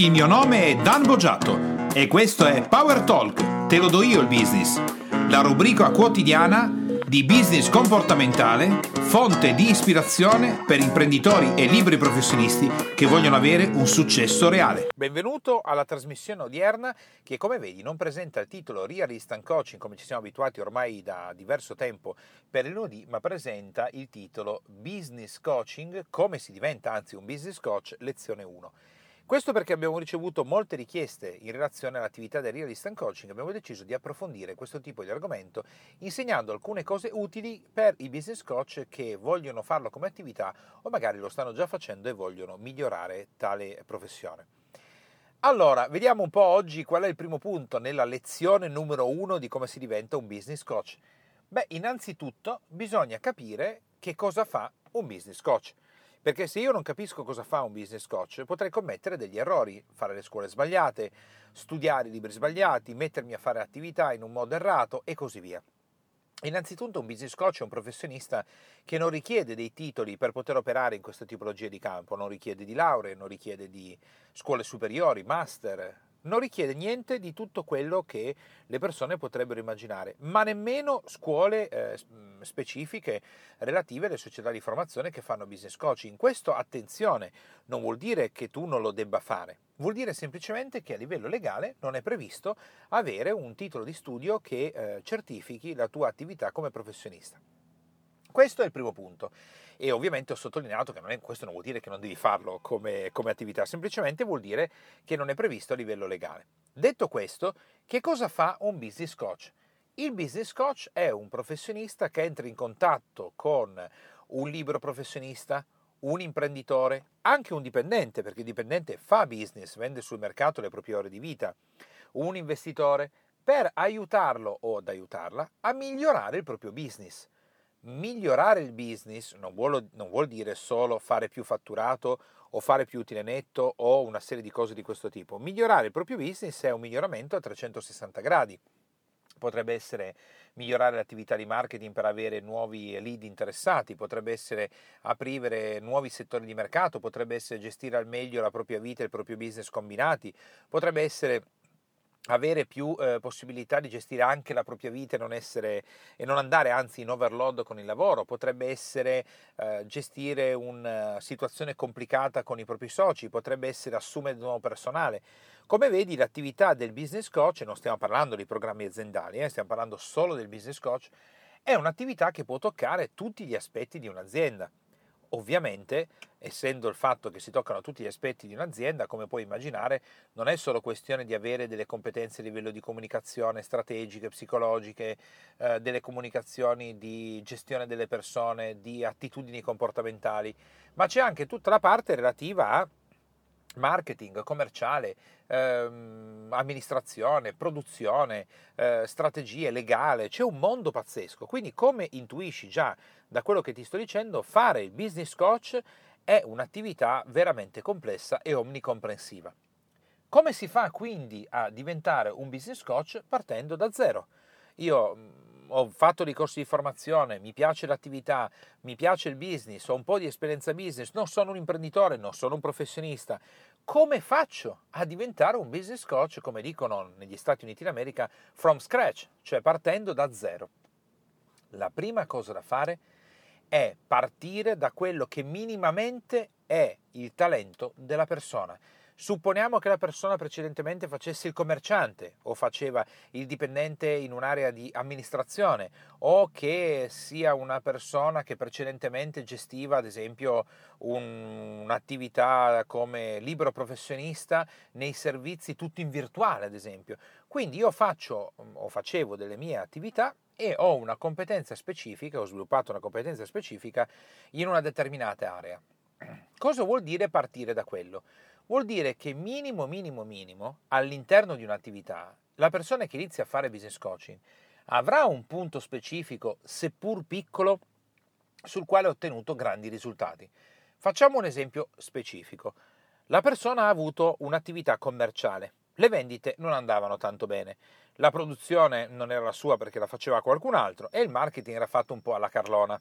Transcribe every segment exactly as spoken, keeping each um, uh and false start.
Il mio nome è Dan Boggiatto e questo è Power Talk, te lo do io il business, la rubrica quotidiana di business comportamentale, fonte di ispirazione per imprenditori e liberi professionisti che vogliono avere un successo reale. Benvenuto alla trasmissione odierna che, come vedi, non presenta il titolo Real Istant Coaching, come ci siamo abituati ormai da diverso tempo per il lunedì, ma presenta il titolo Business Coaching, come si diventa anzi un business coach, lezione uno. Questo perché abbiamo ricevuto molte richieste in relazione all'attività del Real Istant Coaching. Abbiamo deciso di approfondire questo tipo di argomento insegnando alcune cose utili per i business coach che vogliono farlo come attività o magari lo stanno già facendo e vogliono migliorare tale professione. Allora, vediamo un po' oggi qual è il primo punto nella lezione numero uno di come si diventa un business coach. Beh, innanzitutto bisogna capire che cosa fa un business coach. Perché se io non capisco cosa fa un business coach, potrei commettere degli errori, fare le scuole sbagliate, studiare i libri sbagliati, mettermi a fare attività in un modo errato e così via. Innanzitutto un business coach è un professionista che non richiede dei titoli per poter operare in questa tipologia di campo, non richiede di lauree, non richiede di scuole superiori, master, non richiede niente di tutto quello che le persone potrebbero immaginare, ma nemmeno scuole eh, specifiche relative alle società di formazione che fanno business coaching. Questo, attenzione, non vuol dire che tu non lo debba fare, vuol dire semplicemente che a livello legale non è previsto avere un titolo di studio che eh, certifichi la tua attività come professionista. Questo è il primo punto e ovviamente ho sottolineato che non è, questo non vuol dire che non devi farlo come, come attività, semplicemente vuol dire che non è previsto a livello legale. Detto questo, che cosa fa un business coach? Il business coach è un professionista che entra in contatto con un libero professionista, un imprenditore, anche un dipendente, perché il dipendente fa business, vende sul mercato le proprie ore di vita, un investitore, per aiutarlo o ad aiutarla a migliorare il proprio business. Migliorare il business non vuol, non vuol dire solo fare più fatturato o fare più utile netto o una serie di cose di questo tipo. Migliorare il proprio business è un miglioramento a trecentosessanta gradi. Potrebbe essere migliorare l'attività di marketing per avere nuovi lead interessati, potrebbe essere aprire nuovi settori di mercato, potrebbe essere gestire al meglio la propria vita e il proprio business combinati, potrebbe essere avere più eh, possibilità di gestire anche la propria vita e non essere e non andare anzi in overload con il lavoro, potrebbe essere eh, gestire una situazione complicata con i propri soci, potrebbe essere assumere di nuovo personale. Come vedi, l'attività del business coach, e non stiamo parlando di programmi aziendali, eh, stiamo parlando solo del business coach, è un'attività che può toccare tutti gli aspetti di un'azienda. Ovviamente, essendo il fatto che si toccano tutti gli aspetti di un'azienda, come puoi immaginare, non è solo questione di avere delle competenze a livello di comunicazione strategiche, psicologiche, eh, delle comunicazioni di gestione delle persone, di attitudini comportamentali, ma c'è anche tutta la parte relativa a marketing, commerciale, ehm, amministrazione, produzione, eh, strategie, legale, c'è un mondo pazzesco. Quindi, come intuisci già da quello che ti sto dicendo, fare il business coach è un'attività veramente complessa e omnicomprensiva. Come si fa quindi a diventare un business coach partendo da zero? Io ho fatto dei corsi di formazione, mi piace l'attività, mi piace il business, ho un po' di esperienza business, non sono un imprenditore, non sono un professionista. Come faccio a diventare un business coach, come dicono negli Stati Uniti d'America, from scratch, cioè partendo da zero? La prima cosa da fare è partire da quello che minimamente è il talento della persona. Supponiamo che la persona precedentemente facesse il commerciante o faceva il dipendente in un'area di amministrazione o che sia una persona che precedentemente gestiva ad esempio un, un'attività come libero professionista nei servizi tutto in virtuale ad esempio. Quindi io faccio o facevo delle mie attività e ho una competenza specifica, ho sviluppato una competenza specifica in una determinata area. Cosa vuol dire partire da quello? Vuol dire che minimo, minimo, minimo, all'interno di un'attività, la persona che inizia a fare business coaching avrà un punto specifico, seppur piccolo, sul quale ha ottenuto grandi risultati. Facciamo un esempio specifico. La persona ha avuto un'attività commerciale, le vendite non andavano tanto bene, la produzione non era la sua perché la faceva qualcun altro e il marketing era fatto un po' alla carlona.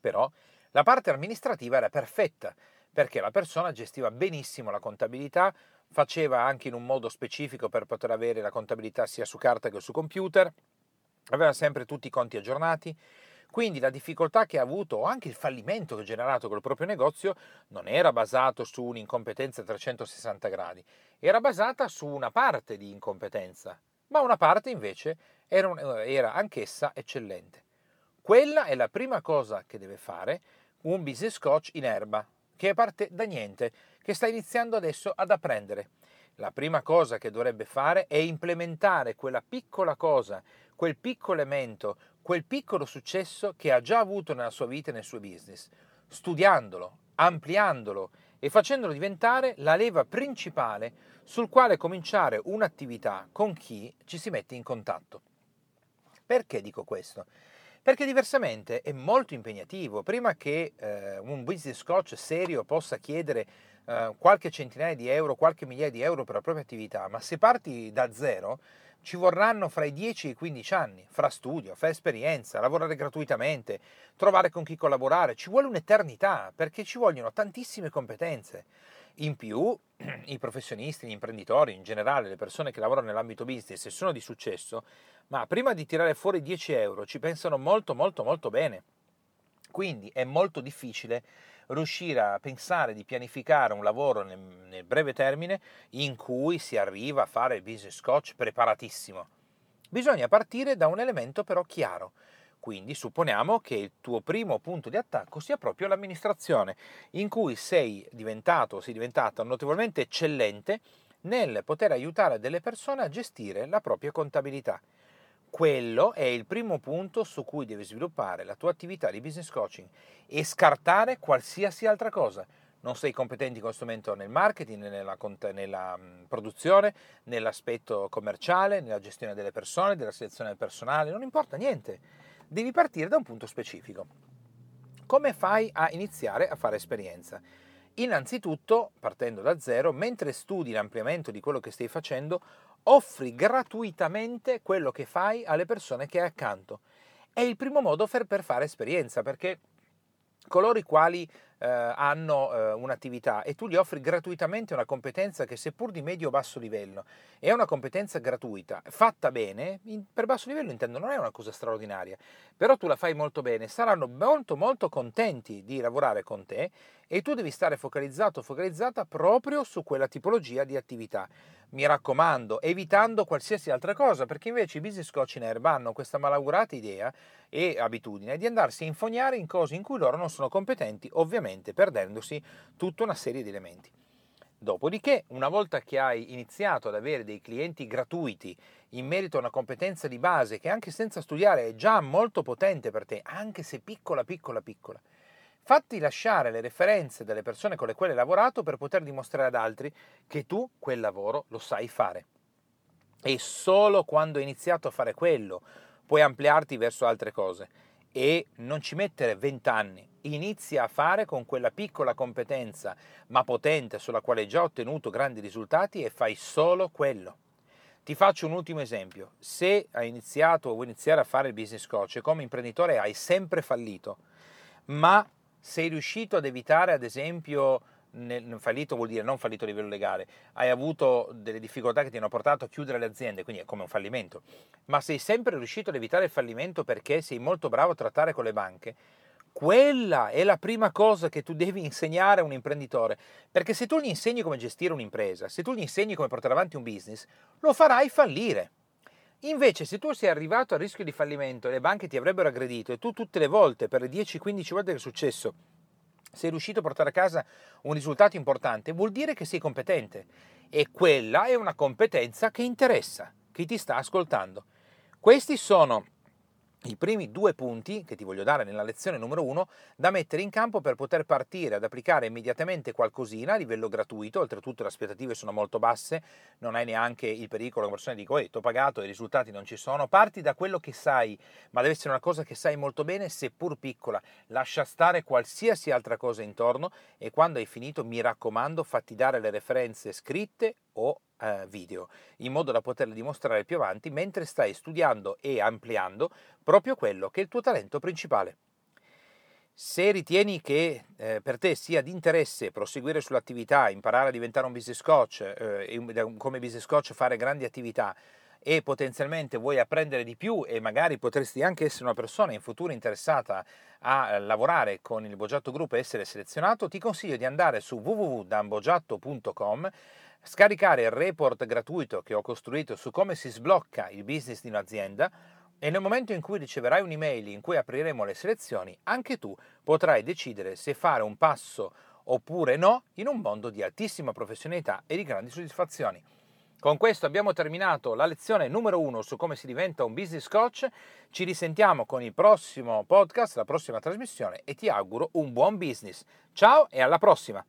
Però la parte amministrativa era perfetta, perché la persona gestiva benissimo la contabilità, faceva anche in un modo specifico per poter avere la contabilità sia su carta che su computer, aveva sempre tutti i conti aggiornati, quindi la difficoltà che ha avuto o anche il fallimento che ha generato col proprio negozio non era basato su un'incompetenza a trecentosessanta gradi, era basata su una parte di incompetenza, ma una parte invece era, un, era anch'essa eccellente. Quella è la prima cosa che deve fare un business coach in erba, che parte da niente, che sta iniziando adesso ad apprendere. La prima cosa che dovrebbe fare è implementare quella piccola cosa, quel piccolo elemento, quel piccolo successo che ha già avuto nella sua vita e nel suo business, studiandolo, ampliandolo e facendolo diventare la leva principale sul quale cominciare un'attività con chi ci si mette in contatto. Perché dico questo? Perché diversamente è molto impegnativo. Prima che eh, un business coach serio possa chiedere eh, qualche centinaia di euro, qualche migliaia di euro per la propria attività, ma se parti da zero ci vorranno fra i dieci e i quindici anni, fra studio, fra esperienza, lavorare gratuitamente, trovare con chi collaborare, ci vuole un'eternità, perché ci vogliono tantissime competenze. In più, i professionisti, gli imprenditori, in generale le persone che lavorano nell'ambito business e sono di successo, ma prima di tirare fuori dieci euro ci pensano molto molto molto bene. Quindi è molto difficile riuscire a pensare di pianificare un lavoro nel, nel breve termine in cui si arriva a fare il business coach preparatissimo. Bisogna partire da un elemento però chiaro. Quindi supponiamo che il tuo primo punto di attacco sia proprio l'amministrazione, in cui sei diventato o sei diventata notevolmente eccellente nel poter aiutare delle persone a gestire la propria contabilità. Quello è il primo punto su cui devi sviluppare la tua attività di business coaching e scartare qualsiasi altra cosa. Non sei competente con strumento nel marketing, nella, nella produzione, nell'aspetto commerciale, nella gestione delle persone, della selezione del personale, non importa niente. Devi partire da un punto specifico. Come fai a iniziare a fare esperienza? Innanzitutto, partendo da zero, mentre studi l'ampliamento di quello che stai facendo, offri gratuitamente quello che fai alle persone che hai accanto. È il primo modo per fare esperienza, perché coloro i quali eh, hanno eh, un'attività e tu gli offri gratuitamente una competenza che, seppur di medio-basso livello, è una competenza gratuita, fatta bene, in, per basso livello intendo non è una cosa straordinaria, però tu la fai molto bene, saranno molto molto contenti di lavorare con te e tu devi stare focalizzato, focalizzata proprio su quella tipologia di attività. Mi raccomando, evitando qualsiasi altra cosa, perché invece i business coach in erba hanno questa malaugurata idea e abitudine di andarsi a infognare in cose in cui loro non sono competenti, ovviamente perdendosi tutta una serie di elementi. Dopodiché, una volta che hai iniziato ad avere dei clienti gratuiti in merito a una competenza di base che anche senza studiare è già molto potente per te, anche se piccola, piccola, piccola, fatti lasciare le referenze delle persone con le quali hai lavorato per poter dimostrare ad altri che tu quel lavoro lo sai fare. E solo quando hai iniziato a fare quello puoi ampliarti verso altre cose e non ci mettere vent'anni. Inizia a fare con quella piccola competenza ma potente sulla quale hai già ottenuto grandi risultati e fai solo quello. Ti faccio un ultimo esempio. Se hai iniziato o vuoi iniziare a fare il business coach e come imprenditore hai sempre fallito, ma sei riuscito ad evitare, ad esempio, nel, fallito vuol dire non fallito a livello legale, hai avuto delle difficoltà che ti hanno portato a chiudere le aziende, quindi è come un fallimento, ma sei sempre riuscito ad evitare il fallimento perché sei molto bravo a trattare con le banche. Quella è la prima cosa che tu devi insegnare a un imprenditore, perché se tu gli insegni come gestire un'impresa, se tu gli insegni come portare avanti un business, lo farai fallire. Invece se tu sei arrivato al rischio di fallimento e le banche ti avrebbero aggredito e tu tutte le volte, per le dieci quindici volte che è successo, sei riuscito a portare a casa un risultato importante, vuol dire che sei competente e quella è una competenza che interessa chi ti sta ascoltando. Questi sono i primi due punti che ti voglio dare nella lezione numero uno da mettere in campo per poter partire ad applicare immediatamente qualcosina a livello gratuito. Oltretutto le aspettative sono molto basse, non hai neanche il pericolo che persone dicono ti ho pagato e i risultati non ci sono. Parti da quello che sai, ma deve essere una cosa che sai molto bene, seppur piccola. Lascia stare qualsiasi altra cosa intorno e quando hai finito, mi raccomando, fatti dare le referenze scritte o video, in modo da poterle dimostrare più avanti mentre stai studiando e ampliando proprio quello che è il tuo talento principale. Se ritieni che eh, per te sia di interesse proseguire sull'attività, imparare a diventare un business coach, eh, come business coach fare grandi attività e potenzialmente vuoi apprendere di più e magari potresti anche essere una persona in futuro interessata a lavorare con il Boggiatto Group e essere selezionato, ti consiglio di andare su w w w punto dan bogiatto punto com, scaricare il report gratuito che ho costruito su come si sblocca il business di un'azienda, e nel momento in cui riceverai un'email in cui apriremo le selezioni, anche tu potrai decidere se fare un passo oppure no in un mondo di altissima professionalità e di grandi soddisfazioni. Con questo abbiamo terminato la lezione numero uno su come si diventa un business coach. Ci risentiamo con il prossimo podcast, la prossima trasmissione, e ti auguro un buon business. Ciao e alla prossima!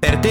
Per te,